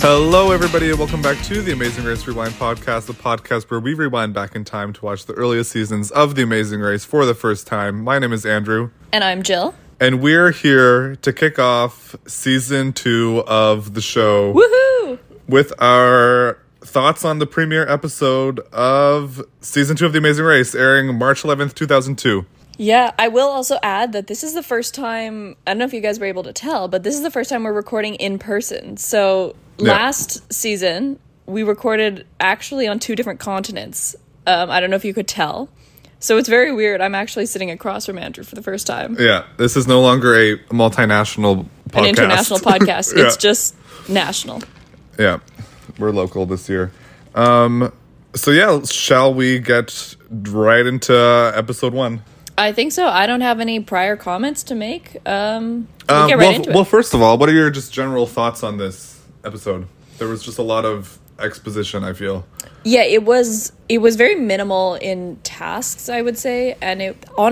Hello, everybody, and welcome back to the Amazing Race Rewind podcast, the podcast where we rewind back in time to watch the earliest seasons of The Amazing Race for the first time. My name is Andrew. And I'm Jill. And we're here to kick off season 2 of the show. Woohoo! With our thoughts on the premiere episode of season 2 of The Amazing Race, airing March 11th, 2002. Yeah, I will also add that this is the first time, I don't know if you guys were able to tell, but this is the first time we're recording in person. So last season, we recorded actually on 2 different continents. I don't know if you could tell. So it's very weird. I'm actually sitting across from Andrew for the first time. Yeah, this is no longer a multinational podcast. An international podcast. Yeah. It's just national. Yeah, we're local this year. So yeah, shall we get right into episode 1? I think so. I don't have any prior comments to make. Well, first of all, what are your just general thoughts on this episode? There was just a lot of exposition, I feel. Yeah, it was very minimal in tasks, I would say. And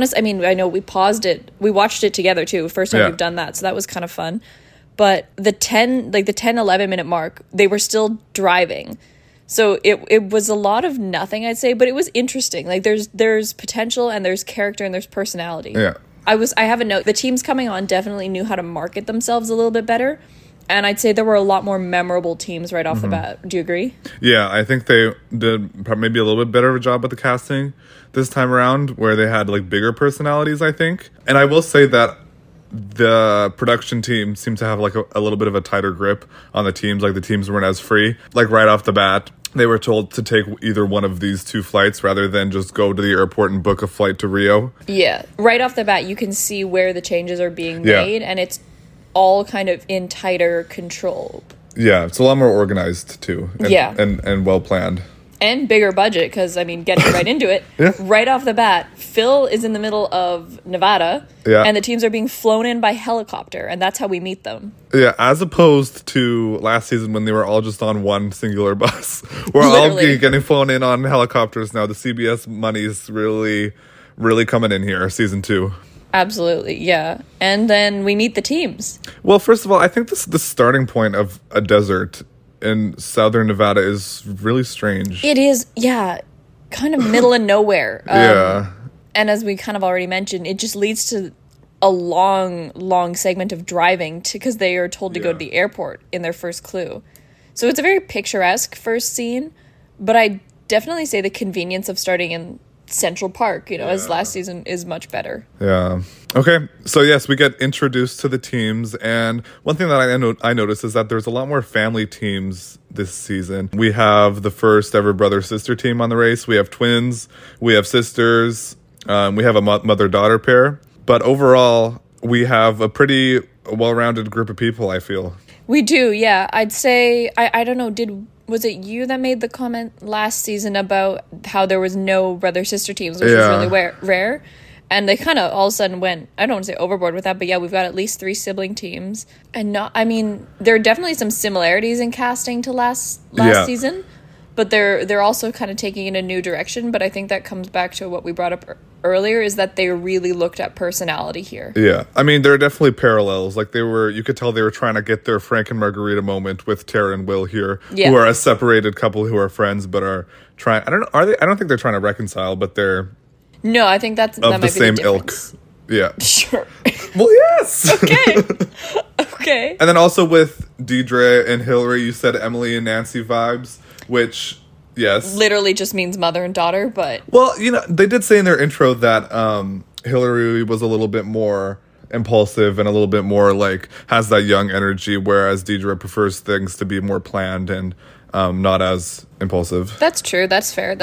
I know we paused it. We watched it together, too. First time we've done that. So that was kind of fun. But the 10, 11-minute mark, they were still driving. So it was a lot of nothing, I'd say, but it was interesting. Like there's potential and there's character and there's personality. Yeah. I have a note. The teams coming on definitely knew how to market themselves a little bit better, and I'd say there were a lot more memorable teams right off the bat. Do you agree? Yeah, I think they did maybe a little bit better of a job with the casting this time around, where they had like bigger personalities, I think. And I will say that the production team seemed to have like a little bit of a tighter grip on the teams. Like the teams weren't as free. Like right off the bat, they were told to take either one of these 2 flights rather than just go to the airport and book a flight to Rio. Yeah. Right off the bat, you can see where the changes are being made, and it's all kind of in tighter control. Yeah. It's a lot more organized too. And well planned. And bigger budget, because, I mean, getting right into it, right off the bat, Phil is in the middle of Nevada, and the teams are being flown in by helicopter, and that's how we meet them. Yeah, as opposed to last season when they were all just on one singular bus. We're all getting flown in on helicopters now. The CBS money's really, really coming in here, season 2. Absolutely, yeah. And then we meet the teams. Well, first of all, I think the starting point of a desert in southern Nevada is really strange. It is, yeah, kind of middle of nowhere. And as we kind of already mentioned, it just leads to a long, long segment of driving because they are told to go to the airport in their first clue. So it's a very picturesque first scene, but I definitely say the convenience of starting in Central Park, as last season, is much better. Yeah. Okay. So yes, we get introduced to the teams, and one thing that I noticed is that there's a lot more family teams this season. We have the first ever brother-sister team on the race. We have twins. We have sisters. We have a mother-daughter pair. But overall, we have a pretty well-rounded group of people, I feel. We do, yeah. I'd say, I don't know, was it you that made the comment last season about how there was no brother-sister teams, which was really rare? And they kind of all of a sudden went, I don't want to say overboard with that, but yeah, we've got at least 3 sibling teams. And there are definitely some similarities in casting to last season, but they're also kind of taking in a new direction. But I think that comes back to what we brought up earlier, is that they really looked at personality here. Yeah. I mean, there are definitely parallels. Like you could tell they were trying to get their Frank and Margarita moment with Tara and Will here, who are a separated couple who are friends, but are trying, I don't think they're trying to reconcile, but they're... No, I think that might be the same ilk. Yeah. Sure. Well, yes. Okay. And then also with Deidre and Hillary, you said Emily and Nancy vibes, which, yes, literally just means mother and daughter, but... Well, they did say in their intro that Hillary was a little bit more impulsive and a little bit more, like, has that young energy, whereas Deidre prefers things to be more planned and not as impulsive. That's true. That's fair.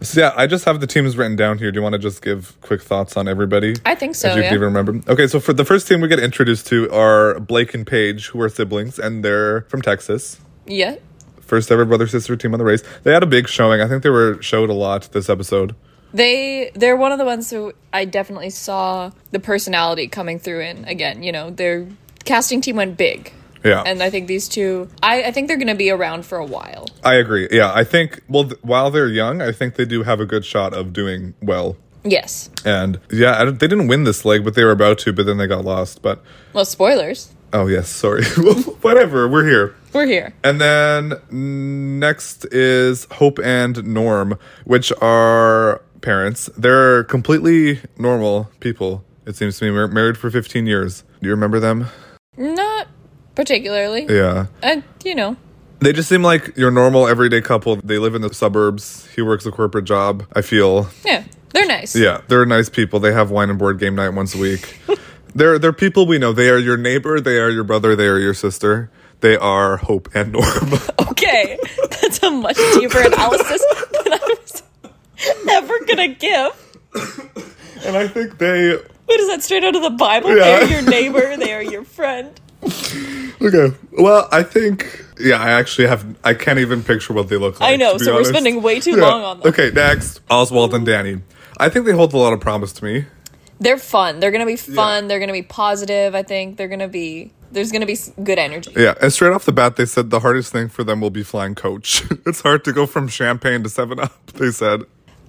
So, yeah, I just have the teams written down here. Do you want to just give quick thoughts on everybody? I think so, if you even remember. Okay, so for the first team we get introduced to are Blake and Paige, who are siblings, and they're from Texas. Yeah. First ever brother-sister team on the race. They had a big showing. I think they were showed a lot this episode. They're one of the ones who I definitely saw the personality coming through in again. Their casting team went big. Yeah. And I think these two, I think they're going to be around for a while. I agree. Yeah, I think, while they're young, I think they do have a good shot of doing well. Yes. And, yeah, they didn't win this leg, but they were about to, but then they got lost. But, well, spoilers. Oh, yes. Sorry. Whatever. We're here. We're here. And then next is Hope and Norm, which are parents. They're completely normal people, it seems to me. We're married for 15 years. Do you remember them? Not particularly. Yeah. You know. They just seem like your normal everyday couple. They live in the suburbs. He works a corporate job, I feel. Yeah. They're nice. Yeah. They're nice people. They have wine and board game night once a week. They're people we know. They are your neighbor. They are your brother. They are your sister. They are Hope and Norm. Okay. That's a much deeper analysis than I was ever going to give. And I think they... What is that, straight out of the Bible? Yeah. They are your neighbor. They are your friend. Okay. Well, I think... Yeah, I actually have... I can't even picture what they look like. I know, so we're spending way too long on them. Okay, next. Oswald and Danny. I think they hold a lot of promise to me. They're fun. They're going to be fun. Yeah. They're going to be positive, I think. They're going to be... There's going to be good energy. Yeah, and straight off the bat, they said the hardest thing for them will be flying coach. It's hard to go from champagne to 7-Up, they said.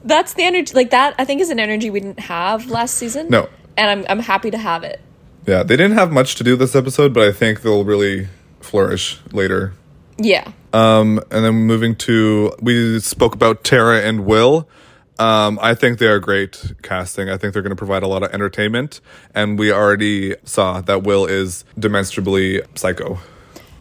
That's the energy... Like, that, I think, is an energy we didn't have last season. No. And I'm happy to have it. Yeah, they didn't have much to do this episode, but I think they'll really flourish later. Yeah. And then moving to... We spoke about Tara and Will. I think they are great casting. I think they're going to provide a lot of entertainment. And we already saw that Will is demonstrably psycho.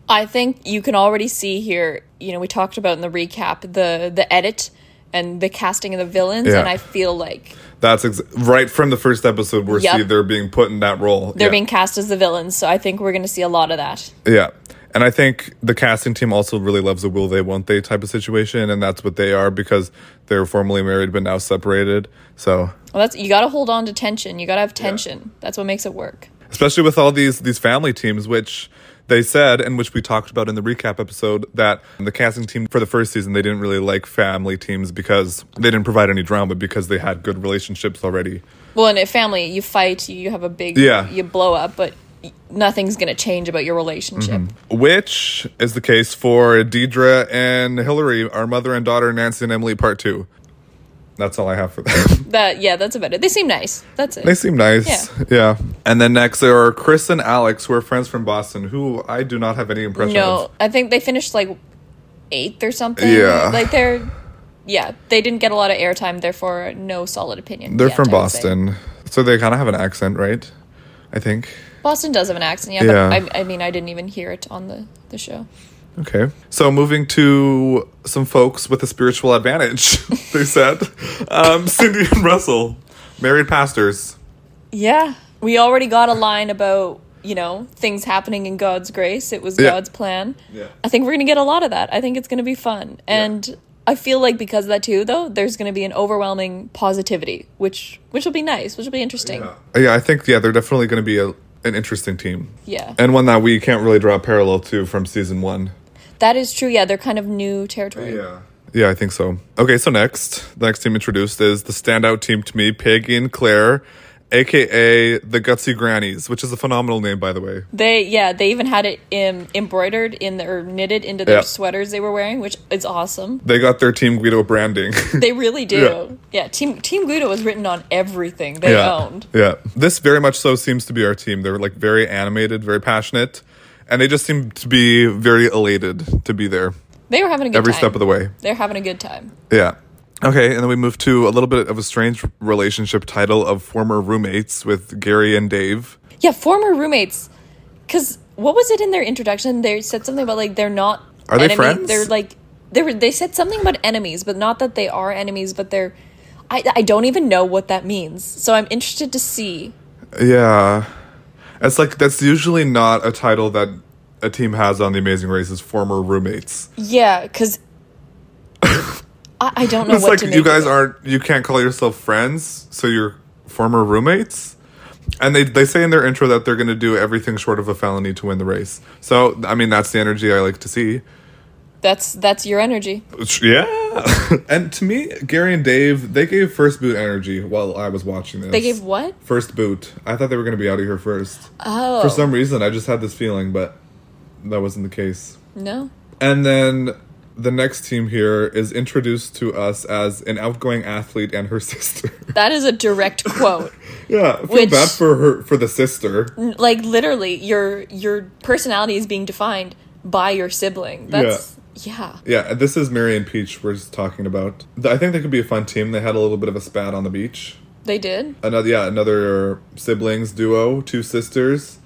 I think you can already see here, you know, we talked about in the recap, the edit and the casting of the villains. Yeah. And I feel like... That's right from the first episode we're seeing they're being put in that role. They're being cast as the villains. So I think we're going to see a lot of that. Yeah. And I think the casting team also really loves a will they, won't they type of situation. And that's what they are because they're formerly married but now separated. So you got to hold on to tension. You got to have tension. Yeah. That's what makes it work. Especially with all these family teams, which they said, and which we talked about in the recap episode, that the casting team for the first season, they didn't really like family teams because they didn't provide any drama because they had good relationships already. Well, and if family, you fight, you have a big, you blow up, but... nothing's going to change about your relationship. Mm-hmm. Which is the case for Deidre and Hillary, our mother and daughter, Nancy and Emily, part 2. That's all I have for them. Yeah, that's about it. They seem nice. That's it. They seem nice. Yeah. And then next, there are Chris and Alex, who are friends from Boston, who I do not have any impression of. No, I think they finished, 8th or something. Yeah. They didn't get a lot of airtime, therefore, no solid opinion. They're from Boston. So they kind of have an accent, right? I think. Boston does have an accent, but I mean, I didn't even hear it on the show. Okay. So moving to some folks with a spiritual advantage, they said. Cindy and Russell, married pastors. Yeah. We already got a line about, things happening in God's grace. It was God's plan. Yeah. I think we're going to get a lot of that. I think it's going to be fun. And I feel like because of that too, though, there's going to be an overwhelming positivity, which will be nice, which will be interesting. Yeah, I think, they're definitely going to be an interesting team. Yeah. And one that we can't really draw a parallel to from season 1. That is true. Yeah, they're kind of new territory. Yeah, I think so. Okay, so next, the next team introduced is the standout team to me, Peggy and Claire, a.k.a. the Gutsy Grannies, which is a phenomenal name, by the way. They even had it embroidered or knitted into their sweaters they were wearing, which is awesome. They got their Team Guido branding. They really do. Yeah, Team Guido was written on everything they owned. Yeah, this very much so seems to be our team. They're very animated, very passionate, and they just seem to be very elated to be there. They were having a good time. Every step of the way. They're having a good time. Yeah. Okay, and then we move to a little bit of a strange relationship title of former roommates with Gary and Dave. Yeah, former roommates. Because what was it in their introduction? They said something about they're not. Are they friends? They're they said something about enemies, but not that they are enemies. But they're. I don't even know what that means. So I'm interested to see. Yeah, it's that's usually not a title that a team has on The Amazing Race is former roommates. Yeah, because. I don't know what to make. You guys you can't call yourself friends, so you're former roommates. And they say in their intro that they're going to do everything short of a felony to win the race. So, I mean, that's the energy I like to see. That's your energy. Yeah. And to me, Gary and Dave, they gave first boot energy while I was watching this. They gave what? First boot. I thought they were going to be out of here first. Oh. For some reason, I just had this feeling, but that wasn't the case. No. And then... the next team here is introduced to us as an outgoing athlete and her sister. That is a direct quote. Yeah, I feel bad for her, for the sister. Like, literally, your personality is being defined by your sibling. That's, yeah. Yeah, yeah, this is Mary and Peach we're just talking about. I think they could be a fun team. They had a little bit of a spat on the beach. They did? Another siblings duo, two sisters.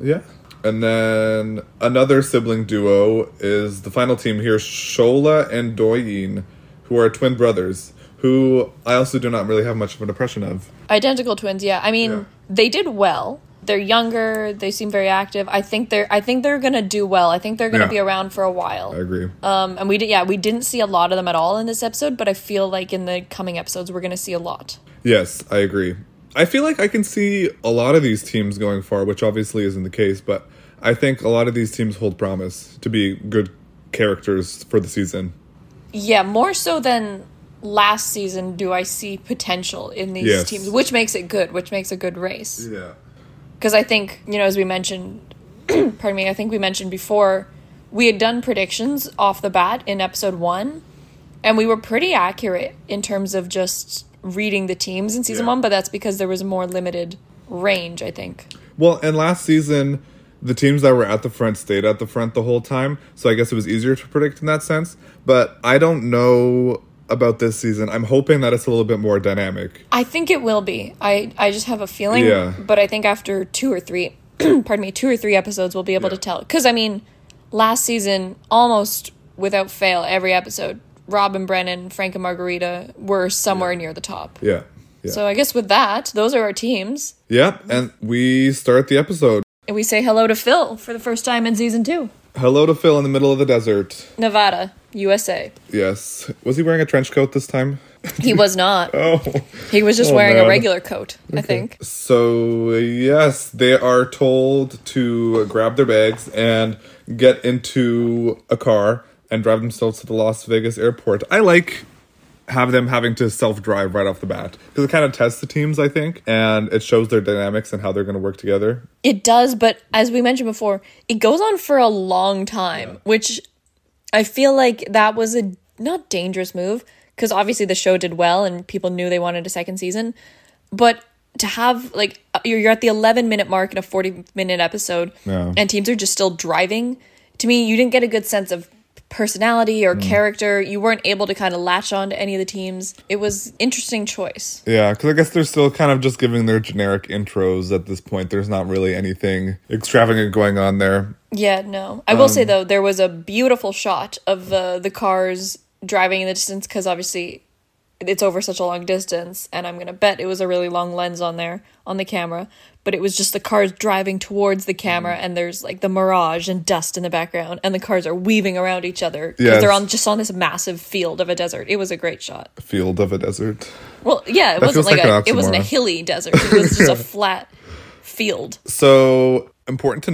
Yeah. And then another sibling duo is the final team here, Shola and Doyin, who are twin brothers, who I also do not really have much of an impression of. Identical twins, yeah. I mean, They did well. They're younger. They seem very active. I think they're gonna do well. I think they're gonna be around for a while. I agree. And we didn't see a lot of them at all in this episode, but I feel like in the coming episodes we're gonna see a lot. Yes, I agree. I feel like I can see a lot of these teams going far, which obviously isn't the case, but I think a lot of these teams hold promise to be good characters for the season. Yeah, more so than last season do I see potential in these teams, which makes it good, which makes a good race. Yeah. Because I think, as we mentioned, pardon me, I think we mentioned before, we had done predictions off the bat in episode 1, and we were pretty accurate in terms of just reading the teams in season 1, but that's because there was a more limited range, I think. Well, and last season, the teams that were at the front stayed at the front the whole time, so I guess it was easier to predict in that sense. But I don't know about this season. I'm hoping that it's a little bit more dynamic. I think it will be. I just have a feeling, but I think after two or three episodes, we'll be able to tell. Because, I mean, last season, almost without fail, every episode, Rob and Brennan, Frank and Margarita were somewhere near the top. Yeah. Yeah. So I guess with that, those are our teams. Yep. Yeah, and we start the episode. And we say hello to Phil for the first time in season 2. Hello to Phil in the middle of the desert. Nevada, USA. Yes. Was he wearing a trench coat this time? He was not. Oh. He was just wearing a regular coat, okay. I think. So, yes, they are told to grab their bags and get into a car and drive themselves to the Las Vegas airport. I like having to self-drive right off the bat. Because it kind of tests the teams, I think. And it shows their dynamics and how they're going to work together. It does, but as we mentioned before, it goes on for a long time. Yeah. Which I feel like that was a not dangerous move. Because obviously the show did well and people knew they wanted a second season. But to have, like, you're at the 11-minute mark in a 40-minute episode. Yeah. And teams are just still driving. To me, you didn't get a good sense of personality or character. You weren't able to kind of latch on to any of the teams. It was interesting choice. Yeah, because I guess they're still kind of just giving their generic intros at this point. There's not really anything extravagant going on there. Yeah, no. I will say, though, there was a beautiful shot of the cars driving in the distance, because obviously it's over such a long distance, and I'm going to bet it was a really long lens on there, on the camera, but it was just the cars driving towards the camera, and there's, like, the mirage and dust in the background, and the cars are weaving around each other, because they're on this massive field of a desert. It was a great shot. Field of a desert? Well, yeah, it wasn't a hilly desert. It was just a flat field. So, very important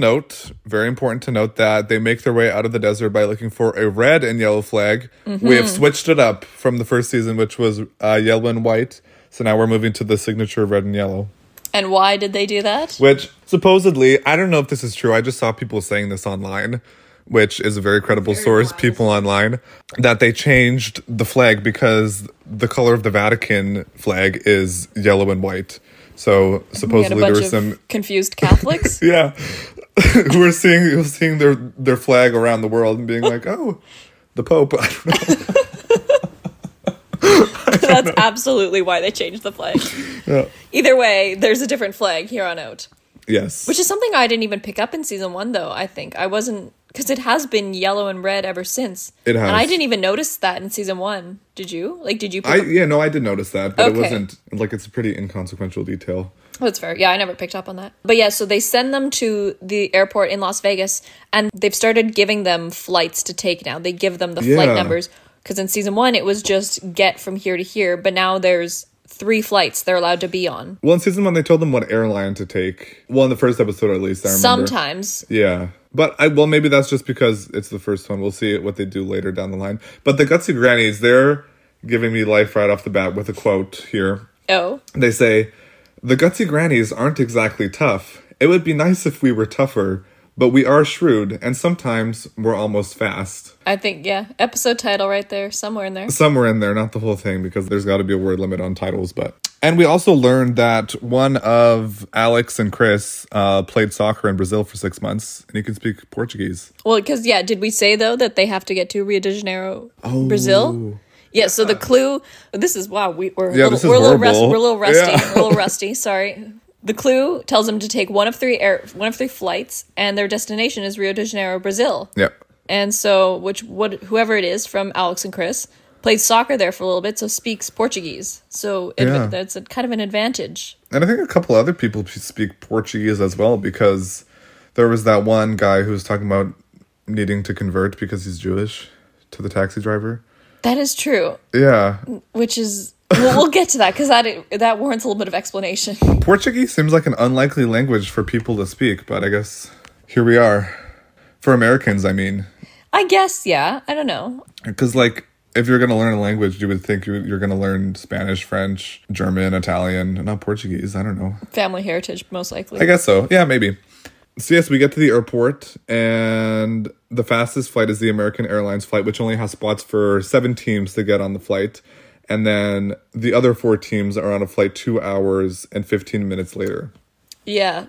to note that they make their way out of the desert by looking for a red and yellow flag. Mm-hmm. We have switched it up from the first season, which was yellow and white. So now we're moving to the signature red and yellow. And why did they do that? Which supposedly, I don't know if this is true. I just saw people saying this online, which is a very credible source, people online, that they changed the flag because the color of the Vatican flag is yellow and white. So supposedly there were some confused Catholics. Yeah. Who were seeing their flag around the world and being like, oh, the Pope. I don't know. That's absolutely why they changed the flag. Yeah. Either way, there's a different flag here on out. Yes. Which is something I didn't even pick up in season 1, though, I think. I wasn't, because it has been yellow and red ever since. It has. And I didn't even notice that in season 1. Did you? Like, did you pick up? Yeah, no, I did notice that, but It wasn't, like, it's a pretty inconsequential detail. Oh, that's fair. Yeah, I never picked up on that. But yeah, so they send them to the airport in Las Vegas, and they've started giving them flights to take now. They give them the flight numbers, because in season 1, it was just get from here to here, but now there's 3 flights they're allowed to be on. Well, in season 1, they told them what airline to take. Well, in the first episode, at least, I remember. Sometimes. Yeah. But, maybe that's just because it's the first one. We'll see what they do later down the line. But the Gutsy Grannies, they're giving me life right off the bat with a quote here. Oh. They say, "The Gutsy Grannies aren't exactly tough. It would be nice if we were tougher. But we are shrewd, and sometimes we're almost fast. I think, yeah. Episode title right there, somewhere in there. Somewhere in there, not the whole thing, because there's got to be a word limit on titles. But and we also learned that one of Alex and Chris played soccer in Brazil for 6 months, and he could speak Portuguese. Well, because, yeah, did we say, though, that they have to get to Rio de Janeiro, Brazil? Yeah, so the clue, this is, wow, we're a little rusty, sorry. The clue tells them to take one of three flights, and their destination is Rio de Janeiro, Brazil. Yep. And so, whoever it is from Alex and Chris played soccer there for a little bit, so speaks Portuguese. So that's kind of an advantage. And I think a couple other people speak Portuguese as well, because there was that one guy who was talking about needing to convert because he's Jewish to the taxi driver. That is true. Yeah. Which is... we'll get to that, because that warrants a little bit of explanation. Portuguese seems like an unlikely language for people to speak, but I guess here we are. For Americans, I mean. I guess, yeah. I don't know. Because, like, if you're going to learn a language, you would think you're going to learn Spanish, French, German, Italian, not Portuguese. I don't know. Family heritage, most likely. I guess so. Yeah, maybe. So, yes, we get to the airport, and the fastest flight is the American Airlines flight, which only has spots for 7 teams to get on the flight. And then the other 4 teams are on a flight 2 hours and 15 minutes later. Yeah,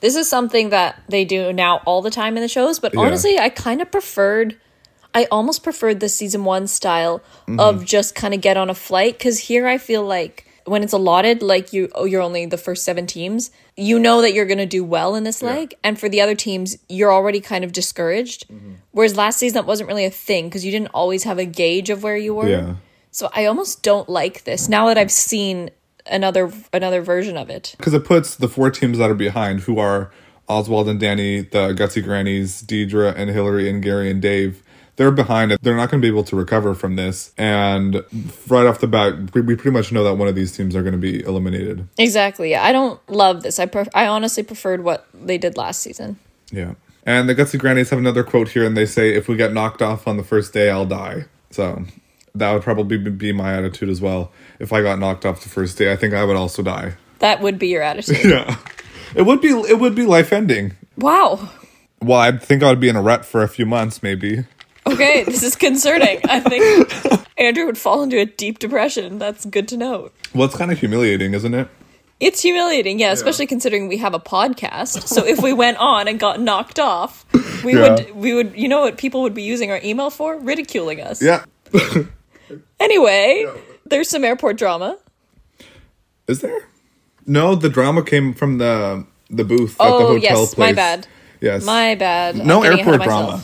this is something that they do now all the time in the shows. But honestly, I almost preferred the season 1 style of just kind of get on a flight. Because here I feel like when it's allotted, like you're only the first 7 teams, you know that you're going to do well in this leg. And for the other teams, you're already kind of discouraged. Mm-hmm. Whereas last season, that wasn't really a thing because you didn't always have a gauge of where you were. Yeah. So I almost don't like this now that I've seen another version of it. Because it puts the 4 teams that are behind, who are Oswald and Danny, the Gutsy Grannies, Deidre and Hillary and Gary and Dave. They're behind it. They're not going to be able to recover from this. And right off the bat, we pretty much know that one of these teams are going to be eliminated. Exactly. I don't love this. I honestly preferred what they did last season. Yeah. And the Gutsy Grannies have another quote here, and they say, "If we get knocked off on the first day, I'll die." So... that would probably be my attitude as well. If I got knocked off the first day, I think I would also die. That would be your attitude. Yeah. It would be life-ending. Wow. Well, I think I would be in a rut for a few months, maybe. Okay, this is concerning. I think Andrew would fall into a deep depression. That's good to know. Well, it's kind of humiliating, isn't it? It's humiliating, yeah, especially considering we have a podcast. So if we went on and got knocked off, we would, you know what people would be using our email for? Ridiculing us. Yeah. Anyway, there's some airport drama. Is there? No, the drama came from the booth at the hotel place. My bad. No airport drama.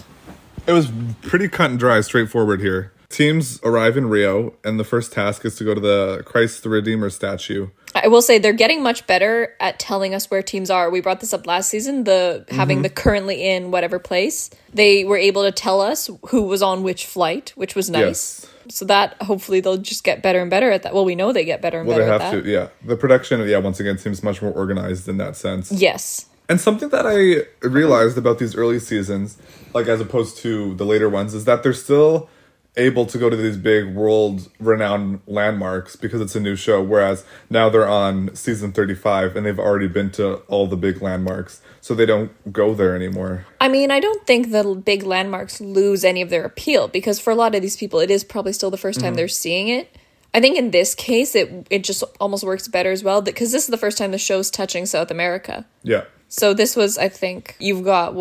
It was pretty cut and dry, straightforward here. Teams arrive in Rio, and the first task is to go to the Christ the Redeemer statue. I will say they're getting much better at telling us where teams are. We brought this up last season, having the currently in whatever place. They were able to tell us who was on which flight, which was nice. Yes. So that hopefully they'll just get better and better at that. Well, we know they get better and better at that. Well, they have to, yeah. The production, once again, seems much more organized in that sense. Yes. And something that I realized about these early seasons, like as opposed to the later ones, is that they're still... able to go to these big world-renowned landmarks because it's a new show, whereas now they're on season 35 and they've already been to all the big landmarks, so they don't go there anymore. I mean, I don't think the big landmarks lose any of their appeal, because for a lot of these people, it is probably still the first time they're seeing it. I think in this case, it just almost works better as well, because this is the first time the show's touching South America. Yeah. So this was, I think, you've got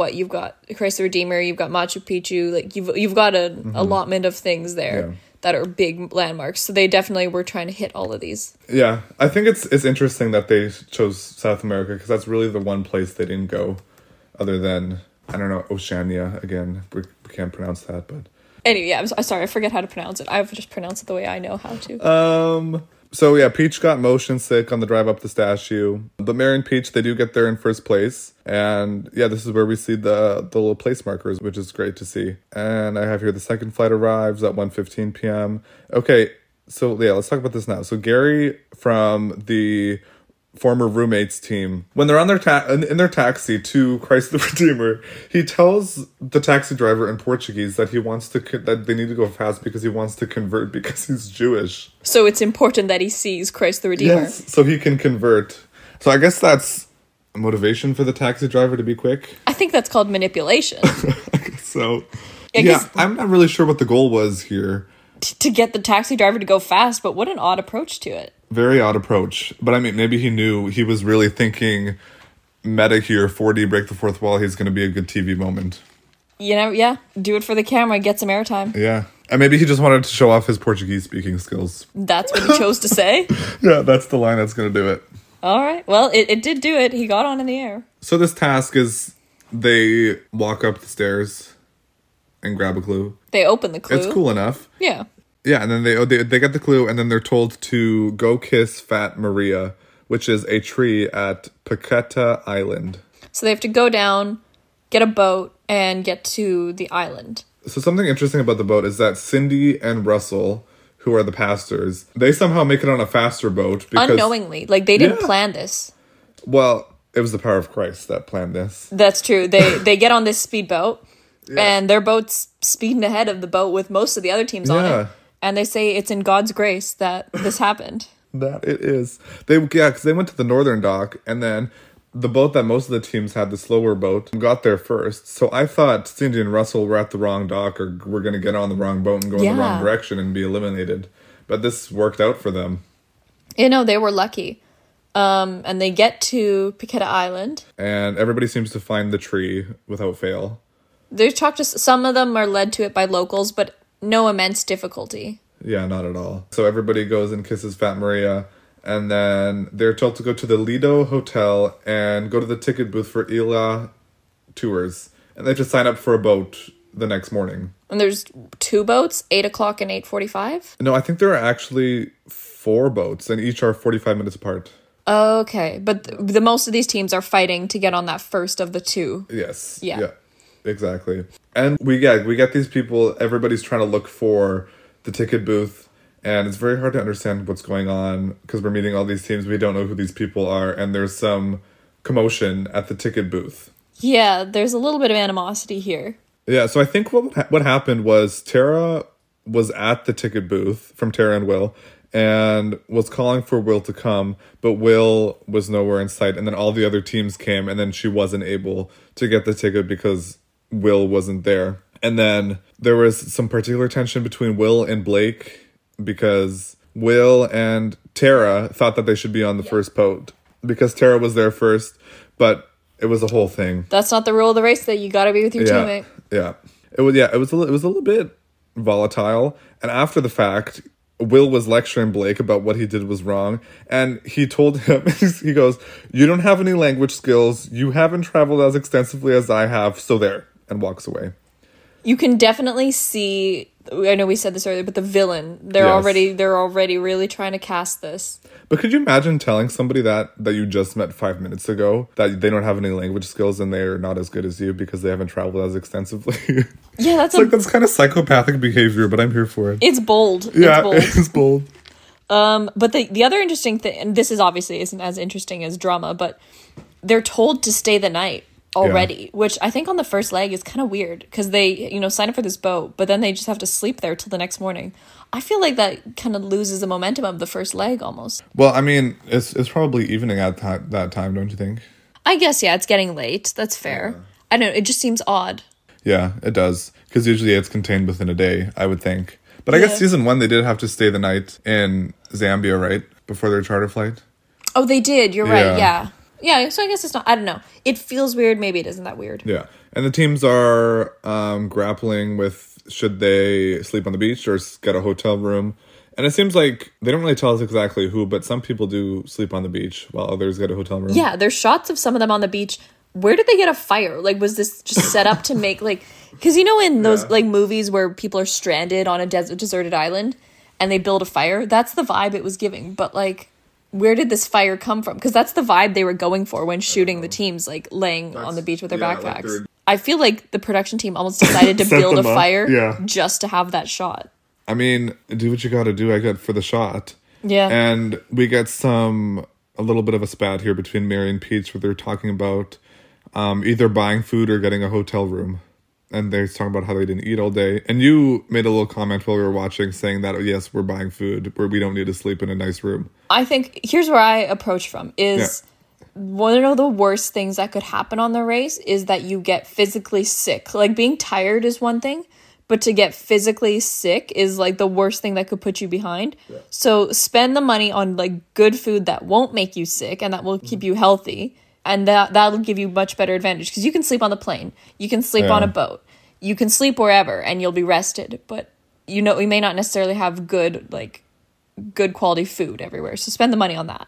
Christ the Redeemer, you've got Machu Picchu, like you've got an allotment of things there that are big landmarks. So they definitely were trying to hit all of these. Yeah, I think it's interesting that they chose South America, because that's really the one place they didn't go, other than, I don't know, Oceania. Again, we can't pronounce that, but anyway, yeah, I'm sorry, I forget how to pronounce it. I've just pronounced it the way I know how to. So, yeah, Peach got motion sick on the drive up the statue. But Mary and Peach, they do get there in first place. And, yeah, this is where we see the little place markers, which is great to see. And I have here the second flight arrives at 1:15 p.m. Okay, so, yeah, let's talk about this now. So, Gary from the former roommates team, when they're on their in their taxi to Christ the Redeemer, he tells the taxi driver in Portuguese that he wants to that they need to go fast because he wants to convert because he's Jewish. So it's important that he sees Christ the Redeemer. Yes, so he can convert. So I guess that's motivation for the taxi driver to be quick. I think that's called manipulation. So, yeah, I'm not really sure what the goal was here. To get the taxi driver to go fast, but what an odd approach to it. Very odd approach. But I mean, maybe he knew he was really thinking meta here, 4D, break the fourth wall, he's going to be a good TV moment. You know, yeah, do it for the camera, get some airtime. Yeah. And maybe he just wanted to show off his Portuguese speaking skills. That's what he chose to say? Yeah, that's the line that's going to do it. All right. Well, it did do it. He got on in the air. So this task is they walk up the stairs and grab a clue. They open the clue. It's cool enough. Yeah. Yeah, and then they get the clue, and then they're told to go kiss Fat Maria, which is a tree at Paquetá Island. So they have to go down, get a boat, and get to the island. So something interesting about the boat is that Cindy and Russell, who are the pastors, they somehow make it on a faster boat. Because, unknowingly. Like, they didn't plan this. Well, it was the power of Christ that planned this. That's true. They get on this speedboat, and their boat's speeding ahead of the boat with most of the other teams on it. And they say it's in God's grace that this happened. That it is. Because they went to the northern dock, and then the boat that most of the teams had, the slower boat, got there first. So I thought Cindy and Russell were at the wrong dock, or we're going to get on the wrong boat and go in the wrong direction and be eliminated. But this worked out for them. You know, they were lucky. And they get to Paquetá Island. And everybody seems to find the tree without fail. They talk to some of them are led to it by locals, but no immense difficulty. Yeah, not at all. So everybody goes and kisses Fat Maria. And then they're told to go to the Lido Hotel and go to the ticket booth for ILA tours. And they have to sign up for a boat the next morning. And there's two boats, 8 o'clock and 8:45? No, I think there are actually 4 boats, and each are 45 minutes apart. Okay, but the most of these teams are fighting to get on that first of the two. Yes. Yeah. Exactly. And we get these people, everybody's trying to look for the ticket booth. And it's very hard to understand what's going on because we're meeting all these teams. We don't know who these people are. And there's some commotion at the ticket booth. Yeah, there's a little bit of animosity here. Yeah, so I think what happened was Tara was at the ticket booth from Tara and Will and was calling for Will to come. But Will was nowhere in sight. And then all the other teams came. And then she wasn't able to get the ticket because Will wasn't there. And then there was some particular tension between Will and Blake, because Will and Tara thought that they should be on the first boat because Tara was there first, but it was a whole thing. That's not the rule of the race, that you got to be with your teammate. Yeah. It was a little bit volatile, and after the fact, Will was lecturing Blake about what he did was wrong, and he told him, he goes, "You don't have any language skills, you haven't traveled as extensively as I have, so there," and walks away. You can definitely see, I know we said this earlier, but the villain, they're already really trying to cast this. But could you imagine telling somebody that you just met 5 minutes ago that they don't have any language skills and they're not as good as you because they haven't traveled as extensively? Yeah, that's that's kind of psychopathic behavior, but I'm here for it. It's bold. Yeah, it's bold. But the other interesting thing, and this is obviously isn't as interesting as drama, but they're told to stay the night already, which I think on the first leg is kind of weird because they, sign up for this boat, but then they just have to sleep there till the next morning. I feel like that kind of loses the momentum of the first leg almost. Well, I mean, it's probably evening at that time, don't you think? I guess, yeah, it's getting late. That's fair. Yeah. I don't know. It just seems odd. Yeah, it does. Because usually it's contained within a day, I would think. But I guess season 1, they did have to stay the night in Zambia, right? Before their charter flight. Oh, they did. You're right. Yeah. Yeah, so I guess it's not, I don't know. It feels weird. Maybe it isn't that weird. Yeah. And the teams are grappling with should they sleep on the beach or get a hotel room. And it seems like they don't really tell us exactly who, but some people do sleep on the beach while others get a hotel room. Yeah, there's shots of some of them on the beach. Where did they get a fire? Like, was this just set up to make, like, because in those movies where people are stranded on a deserted island and they build a fire, that's the vibe it was giving. But where did this fire come from? Because that's the vibe they were going for when shooting the teams, laying on the beach with their backpacks. I feel like the production team almost decided to build a fire just to have that shot. I mean, do what you gotta do, I got for the shot. Yeah. And we get a little bit of a spat here between Mary and Peach where they're talking about either buying food or getting a hotel room. And they're talking about how they didn't eat all day. And you made a little comment while we were watching saying that, yes, we're buying food, but we don't need to sleep in a nice room. I think here's where I approach from is one of the worst things that could happen on the race is that you get physically sick. Like, being tired is one thing, but to get physically sick is like the worst thing that could put you behind. Yeah. So spend the money on like good food that won't make you sick and that will keep you healthy, and that'll give you much better advantage, because you can sleep on the plane, you can sleep on a boat, you can sleep wherever, and you'll be rested. But you know, we may not necessarily have good quality food everywhere. So spend the money on that.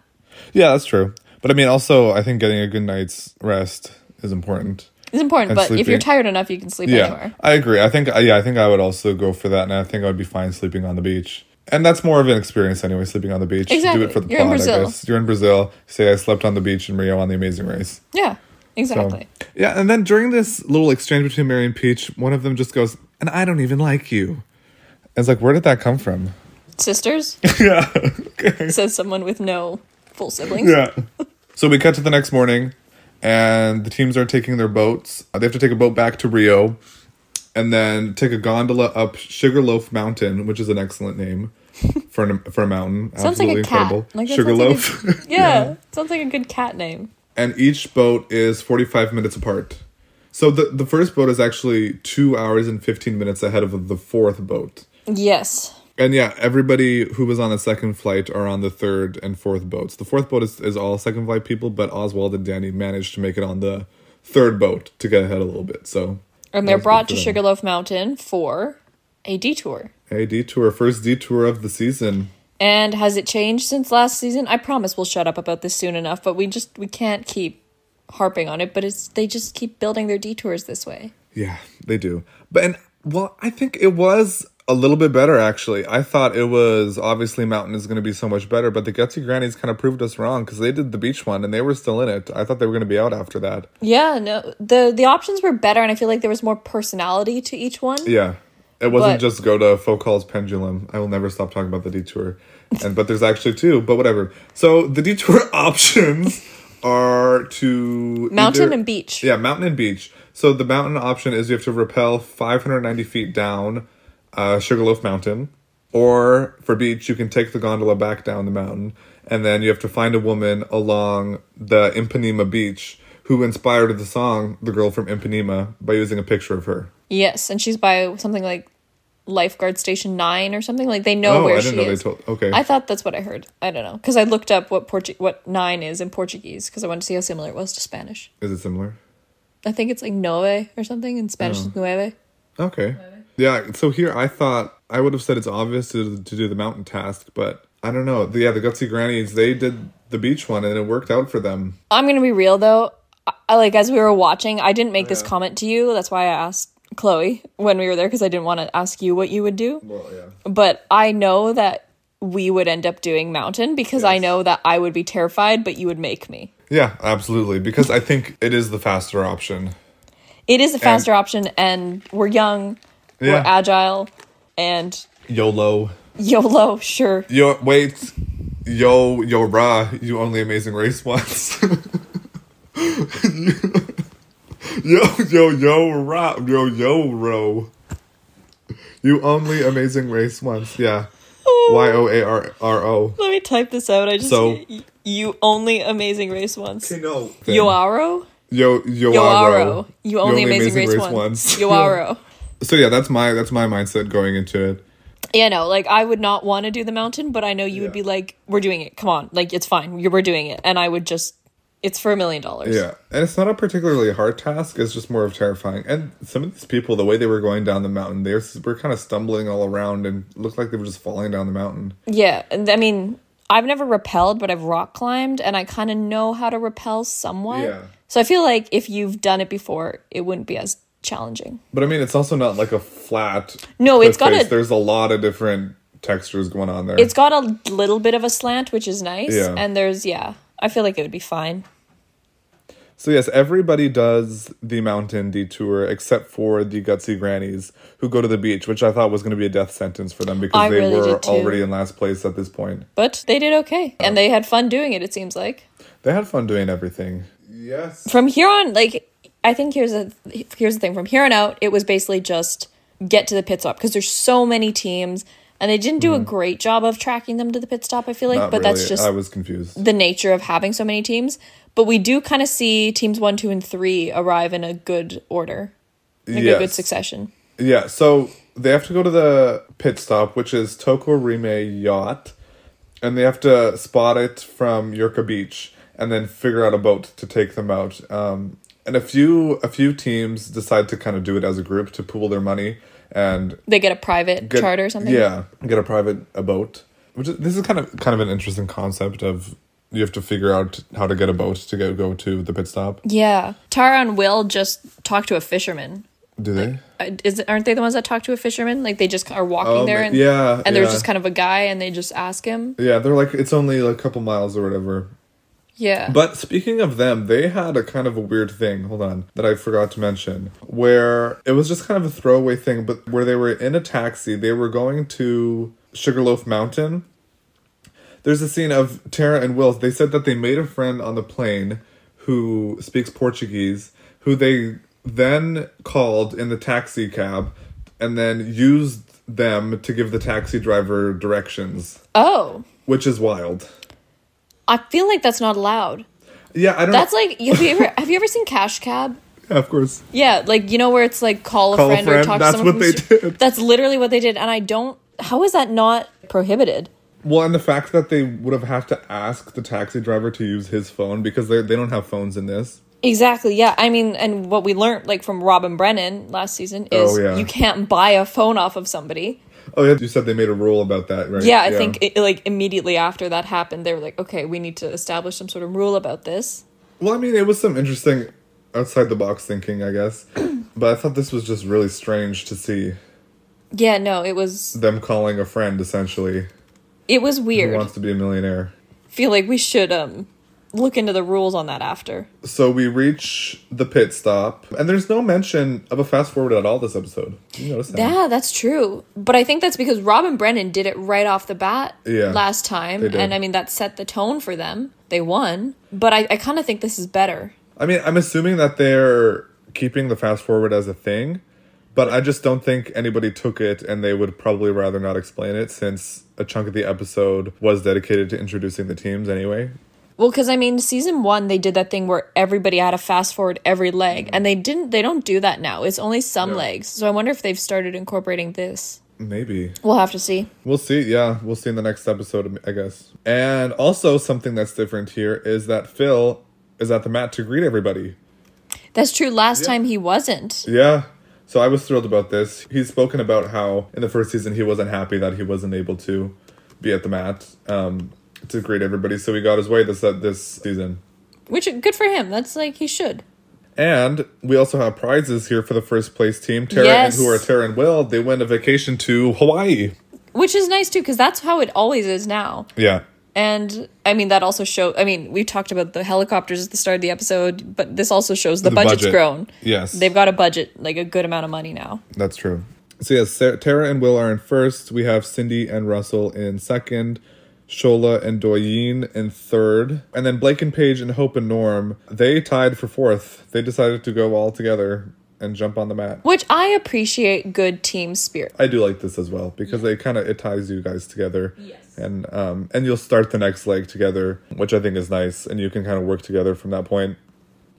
Yeah, that's true. But I mean, also, I think getting a good night's rest is important. It's important, but sleeping. If you're tired enough, you can sleep anywhere. I agree. I think I would also go for that, and I think I would be fine sleeping on the beach. And that's more of an experience anyway, sleeping on the beach. Exactly. Do it for the plot, I guess. You're in Brazil. Say, I slept on the beach in Rio on the Amazing Race. Yeah, exactly. So, yeah, and then during this little exchange between Mary and Peach, one of them just goes, "And I don't even like you." And it's like, where did that come from? Sisters? Yeah. Okay. Says someone with no full siblings. Yeah. So we cut to the next morning, and the teams are taking their boats. They have to take a boat back to Rio, and then take a gondola up Sugarloaf Mountain, which is an excellent name for a mountain. Sounds absolutely like a incredible cat. Like Sugarloaf. Like yeah, sounds like a good cat name. And each boat is 45 minutes apart. So the first boat is actually 2 hours and 15 minutes ahead of the fourth boat. Yes. And yeah, everybody who was on the second flight are on the third and fourth boats. The fourth boat is all second flight people, but Oswald and Danny managed to make it on the third boat to get ahead a little bit. So, and they're brought to Sugarloaf Mountain for a detour. A detour. First detour of the season. And has it changed since last season? I promise we'll shut up about this soon enough, but we can't keep harping on it. But they just keep building their detours this way. Yeah, they do. Well, I think it was a little bit better, actually. I thought it was, obviously, Mountain is going to be so much better, but the Gutsy Grannies kind of proved us wrong, because they did the beach one, and they were still in it. I thought they were going to be out after that. Yeah, no, the options were better, and I feel like there was more personality to each one. Yeah, it wasn't just go to Foucault's Pendulum. I will never stop talking about the detour, but there's actually two, but whatever. So, the detour options are to Mountain and Beach. Yeah, Mountain and Beach. So, the Mountain option is you have to rappel 590 feet down Sugarloaf Mountain, or for Beach you can take the gondola back down the mountain, and then you have to find a woman along the Ipanema Beach who inspired the song The Girl from Ipanema by using a picture of her. Yes, and she's by something like Lifeguard Station 9 or something. Like, they know where she is. Oh, I didn't know they told. Okay. I thought that's what I heard. I don't know, because I looked up what 9 is in Portuguese, because I wanted to see how similar it was to Spanish. Is it similar? I think it's like 9 or something. In Spanish it's 9. Okay. Yeah, so here I thought, I would have said it's obvious to do the mountain task, but I don't know. The Gutsy Grannies, they did the beach one, and it worked out for them. I'm going to be real, though. As we were watching, I didn't make this comment to you. That's why I asked Chloe when we were there, because I didn't want to ask you what you would do. Well, yeah. But I know that we would end up doing mountain, because I know that I would be terrified, but you would make me. Yeah, absolutely, because I think it is the faster option. It is a faster option, and we're young. Yeah. We're agile and YOLO. YOLO, sure. Yo, brah, you only Amazing Race once. Yo, row. You only Amazing Race once, yeah. YOARRO. Let me type this out. You only Amazing Race once. No. Yoaro? Yoaro. You only Amazing Race once. Yoaro. So yeah, that's my mindset going into it. Yeah, no, like, I would not want to do the mountain, but I know you would be like, we're doing it. Come on, like, it's fine. We're doing it, and I would just, it's for $1 million. Yeah, and it's not a particularly hard task. It's just more of terrifying. And some of these people, the way they were going down the mountain, they were kind of stumbling all around and looked like they were just falling down the mountain. Yeah, I mean, I've never rappelled, but I've rock climbed, and I kind of know how to rappel somewhat. Yeah. So I feel like if you've done it before, it wouldn't be as challenging. But I mean, it's also not like a flat. No, it's got face. There's a lot of different textures going on there. It's got a little bit of a slant, which is nice. Yeah. And there's, I feel like it would be fine. So yes, everybody does the mountain detour except for the Gutsy Grannies, who go to the beach, which I thought was going to be a death sentence for them, because they were already in last place at this point. But they did okay. And they had fun doing it seems like. They had fun doing everything. Yes. From here on, like, I think here's the thing. From here on out, it was basically just get to the pit stop, because there's so many teams, and they didn't do a great job of tracking them to the pit stop, I feel like. Not really. That's just I was confused. The nature of having so many teams. But we do kind of see teams 1, 2, and 3 arrive in a good order, like a good succession. Yeah, so they have to go to the pit stop, which is Tokurime Yacht, and they have to spot it from Yurka Beach and then figure out a boat to take them out. And a few teams decide to kind of do it as a group to pool their money, and they get a private charter or something. Yeah, get a boat. This is kind of an interesting concept of. You have to figure out how to get a boat to go to the pit stop. Yeah. Tara and Will just talk to a fisherman. Do they? Like, aren't they the ones that talk to a fisherman? Like, they just are walking there. And there's just kind of a guy, and they just ask him. Yeah, they're like, it's only like a couple miles or whatever. Yeah. But speaking of them, they had a kind of a weird thing, hold on, that I forgot to mention, where it was just kind of a throwaway thing, but where they were in a taxi, they were going to Sugarloaf Mountain. There's a scene of Tara and Will. They said that they made a friend on the plane who speaks Portuguese, who they then called in the taxi cab and then used them to give the taxi driver directions. Oh. Which is wild. I feel like that's not allowed. Yeah, I don't know. That's like, have you ever seen Cash Cab? Yeah, of course. Yeah, like, you know where it's like call a friend or talk to someone. That's what they did. That's literally what they did. And how is that not prohibited? Well, and the fact that they would have had to ask the taxi driver to use his phone, because they don't have phones in this. Exactly, yeah. I mean, and what we learned, like, from Robin Brennan last season is you can't buy a phone off of somebody. Oh, yeah, you said they made a rule about that, right? Yeah, I think, immediately after that happened, they were like, okay, we need to establish some sort of rule about this. Well, I mean, it was some interesting outside-the-box thinking, I guess. But I thought this was just really strange to see. Yeah, no, it was... them calling a friend, essentially. It was weird. Who wants to be a millionaire? Feel like we should look into the rules on that after. So we reach the pit stop, and there's no mention of a fast forward at all this episode. You notice that? Yeah, that's true. But I think that's because Robin Brennan did it right off the bat last time. And I mean, that set the tone for them. They won. But I kind of think this is better. I mean, I'm assuming that they're keeping the fast forward as a thing. But I just don't think anybody took it, and they would probably rather not explain it, since a chunk of the episode was dedicated to introducing the teams anyway. Well, because, I mean, season 1, they did that thing where everybody had to fast forward every leg, and they don't do that now. It's only some legs. So I wonder if they've started incorporating this. Maybe. We'll have to see. We'll see, yeah. We'll see in the next episode, I guess. And also something that's different here is that Phil is at the mat to greet everybody. That's true. Last time he wasn't. Yeah. So I was thrilled about this. He's spoken about how in the first season he wasn't happy that he wasn't able to be at the mat to greet everybody. So he got his way this season. Which, good for him. That's like, he should. And we also have prizes here for the first place team. Tara and Will, they win a vacation to Hawaii. Which is nice too, because that's how it always is now. Yeah. And, I mean, that also shows... I mean, we talked about the helicopters at the start of the episode, but this also shows the budget's grown. Yes. They've got a budget, like a good amount of money now. That's true. So, yes, Tara and Will are in first. We have Cindy and Russell in second. Shola and Doyeen in third. And then Blake and Paige and Hope and Norm, they tied for fourth. They decided to go all together and jump on the mat. Which, I appreciate good team spirit. I do like this as well, because they kind of... it ties you guys together. Yes. And you'll start the next leg together, which I think is nice. And you can kind of work together from that point.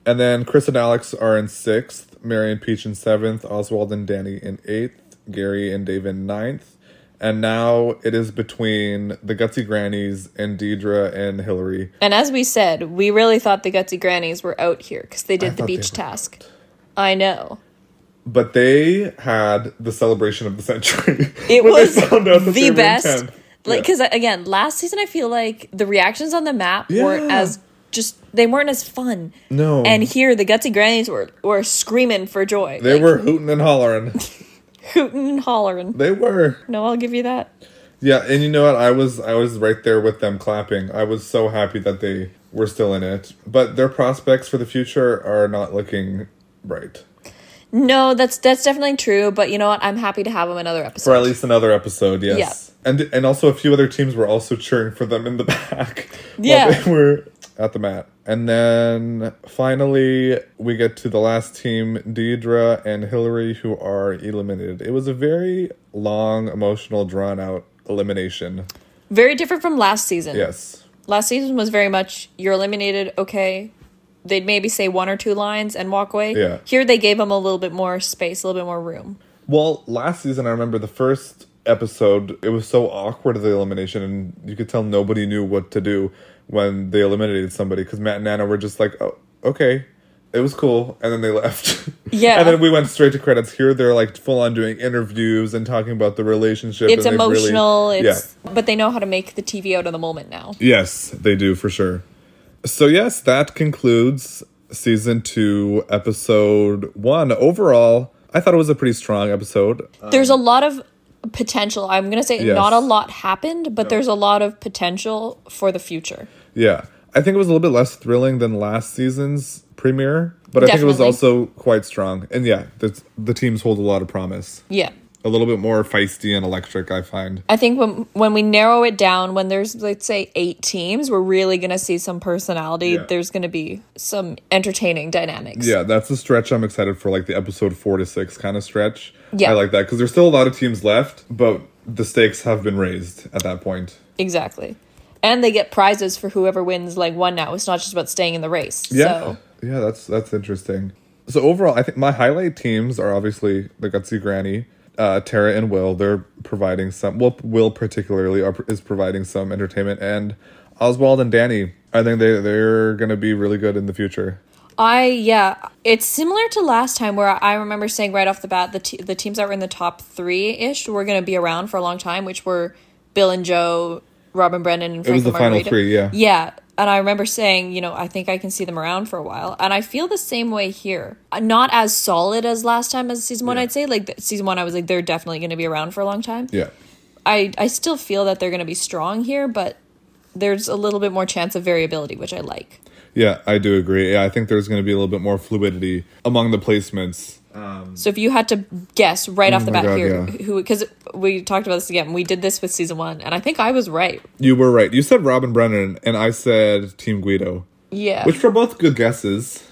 And then Chris and Alex are in 6th. Mary and Peach in 7th. Oswald and Danny in 8th. Gary and Dave in 9th. And now it is between the Gutsy Grannies and Deidre and Hillary. And as we said, we really thought the Gutsy Grannies were out here, because they did the beach task. Out. I know. But they had the celebration of the century. It was the best. Like, because, again, last season, I feel like the reactions on the map weren't as fun. No. And here, the Gutsy Grannies were screaming for joy. They were hooting and hollering. They were. No, I'll give you that. Yeah, and you know what? I was right there with them clapping. I was so happy that they were still in it. But their prospects for the future are not looking bright. No, that's definitely true. But you know what? I'm happy to have them another episode. For at least another episode, yes. Yeah. And also a few other teams were also cheering for them in the back while they were at the mat. And then finally we get to the last team, Deidre and Hillary, who are eliminated. It was a very long, emotional, drawn-out elimination. Very different from last season. Yes. Last season was very much, you're eliminated, okay, they'd maybe say one or two lines and walk away. Yeah. Here they gave them a little bit more space, a little bit more room. Well, last season, I remember the first episode, it was so awkward, the elimination, and you could tell nobody knew what to do when they eliminated somebody, because Matt and Anna were just like, oh, okay, it was cool, and then they left. Yeah. And then we went straight to credits. Here they're like full on doing interviews and talking about the relationship. It's and emotional. Really, it's, yeah. But they know how to make the TV out of the moment now. Yes, they do, for sure. So yes, that concludes season 2, episode 1. Overall, I thought it was a pretty strong episode. There's a lot of potential. I'm going to say yes. Not a lot happened, but no. There's a lot of potential for the future. Yeah. I think it was a little bit less thrilling than last season's premiere, but definitely. I think it was also quite strong. And yeah, the teams hold a lot of promise. Yeah. A little bit more feisty and electric, I find. I think when we narrow it down, when there's, let's say, 8 teams, we're really going to see some personality. Yeah. There's going to be some entertaining dynamics. Yeah, that's the stretch I'm excited for, like the episode 4 to 6 kind of stretch. Yeah. I like that, because there's still a lot of teams left, but the stakes have been raised at that point. Exactly. And they get prizes for whoever wins, like, one now. It's not just about staying in the race. Yeah, so. Yeah, that's interesting. So overall, I think my highlight teams are obviously the Gutsy Granny, Tara and Will. They're providing some... Well, Will particularly is providing some entertainment. And Oswald and Danny, I think they're going to be really good in the future. It's similar to last time, where I remember saying right off the bat, the teams that were in the top 3-ish were going to be around for a long time, which were Bill and Joe... Robin Brennan and Frank. It was the final 3, yeah. Yeah, and I remember saying, you know, I think I can see them around for a while. And I feel the same way here. Not as solid as last time as season 1, yeah. I'd say. Like, season 1, I was like, they're definitely going to be around for a long time. Yeah. I still feel that they're going to be strong here, but there's a little bit more chance of variability, which I like. Yeah, I do agree. Yeah, I think there's going to be a little bit more fluidity among the placements. So if you had to guess right off the bat, who, because we talked about this again, we did this with season 1, and I think I was right. You were right. You said Robin Brennan, and I said Team Guido. Yeah, which were both good guesses.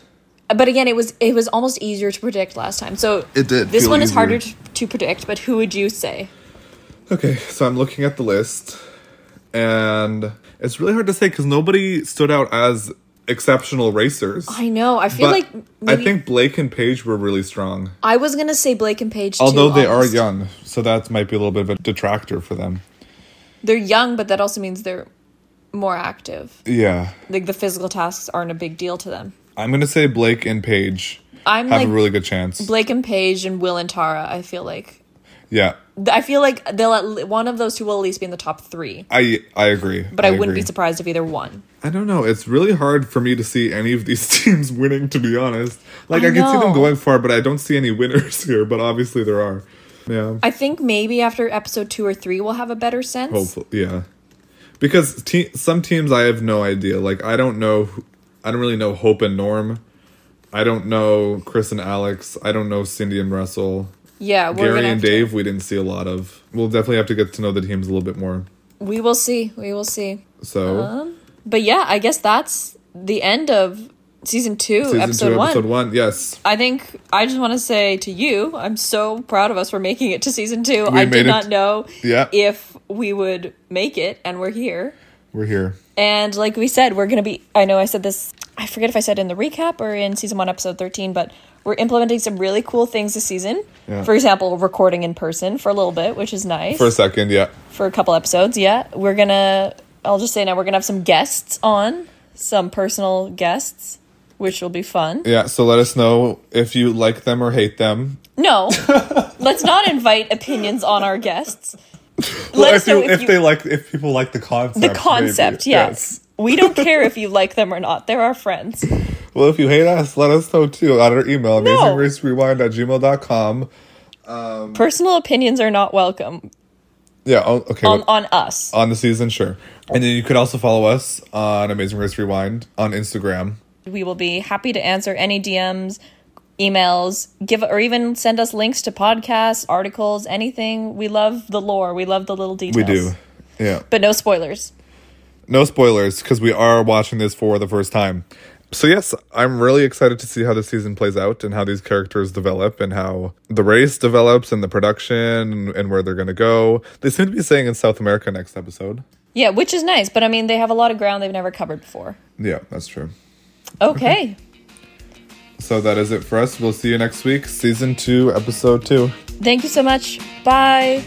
But again, it was almost easier to predict last time. So it did. This one is harder to predict. But who would you say? Okay, so I'm looking at the list, and it's really hard to say because nobody stood out as exceptional racers. I know. I feel like I think Blake and Paige were really strong. I was going to say Blake and Paige too. Although they are young, so that might be a little bit of a detractor for them. They're young, but that also means they're more active. Yeah. Like the physical tasks aren't a big deal to them. I'm going to say Blake and Paige have a really good chance. Blake and Paige and Will and Tara, I feel like. Yeah. I feel like one of those two will at least be in the top 3. I agree. But I wouldn't be surprised if either one. I don't know. It's really hard for me to see any of these teams winning, to be honest. Like, I can see them going far, but I don't see any winners here. But obviously there are. Yeah. I think maybe after episode 2 or 3, we'll have a better sense. Hopefully, yeah. Because some teams, I have no idea. Like, I don't know. I don't really know Hope and Norm. I don't know Chris and Alex. I don't know Cindy and Russell. Yeah, Gary and Dave, we didn't see a lot of. We'll definitely have to get to know the teams a little bit more. We will see. We will see. So, but yeah, I guess that's the end of season 2, episode 1. Episode 1, yes. I think I just want to say to you, I'm so proud of us for making it to season 2. I did not know if we would make it, and we're here. We're here. And like we said, we're going to be, I know I said this, I forget if I said in the recap or in season 1, episode 13, but we're implementing some really cool things this season. Yeah. For example, recording in person for a little bit, which is nice. For a second, yeah. For a couple episodes, yeah. I'll just say now, we're going to have some guests on, some personal guests, which will be fun. Yeah, so let us know if you like them or hate them. No, let's not invite opinions on our guests. Well, if people like the concept. The concept, yes. We don't care if you like them or not. They're our friends. Well, if you hate us, let us know too at our email, amazingracerewind@gmail.com. Personal opinions are not welcome. Yeah, okay. On us. On the season, sure. And then you could also follow us on Amazing Race Rewind on Instagram. We will be happy to answer any DMs, emails, or even send us links to podcasts, articles, anything. We love the lore. We love the little details. We do, yeah. But no spoilers. No spoilers, because we are watching this for the first time. So yes, I'm really excited to see how the season plays out and how these characters develop and how the race develops and the production and where they're going to go. They seem to be staying in South America next episode. Yeah, which is nice. But I mean, they have a lot of ground they've never covered before. Yeah, that's true. Okay. So that is it for us. We'll see you next week, season 2, episode 2. Thank you so much. Bye.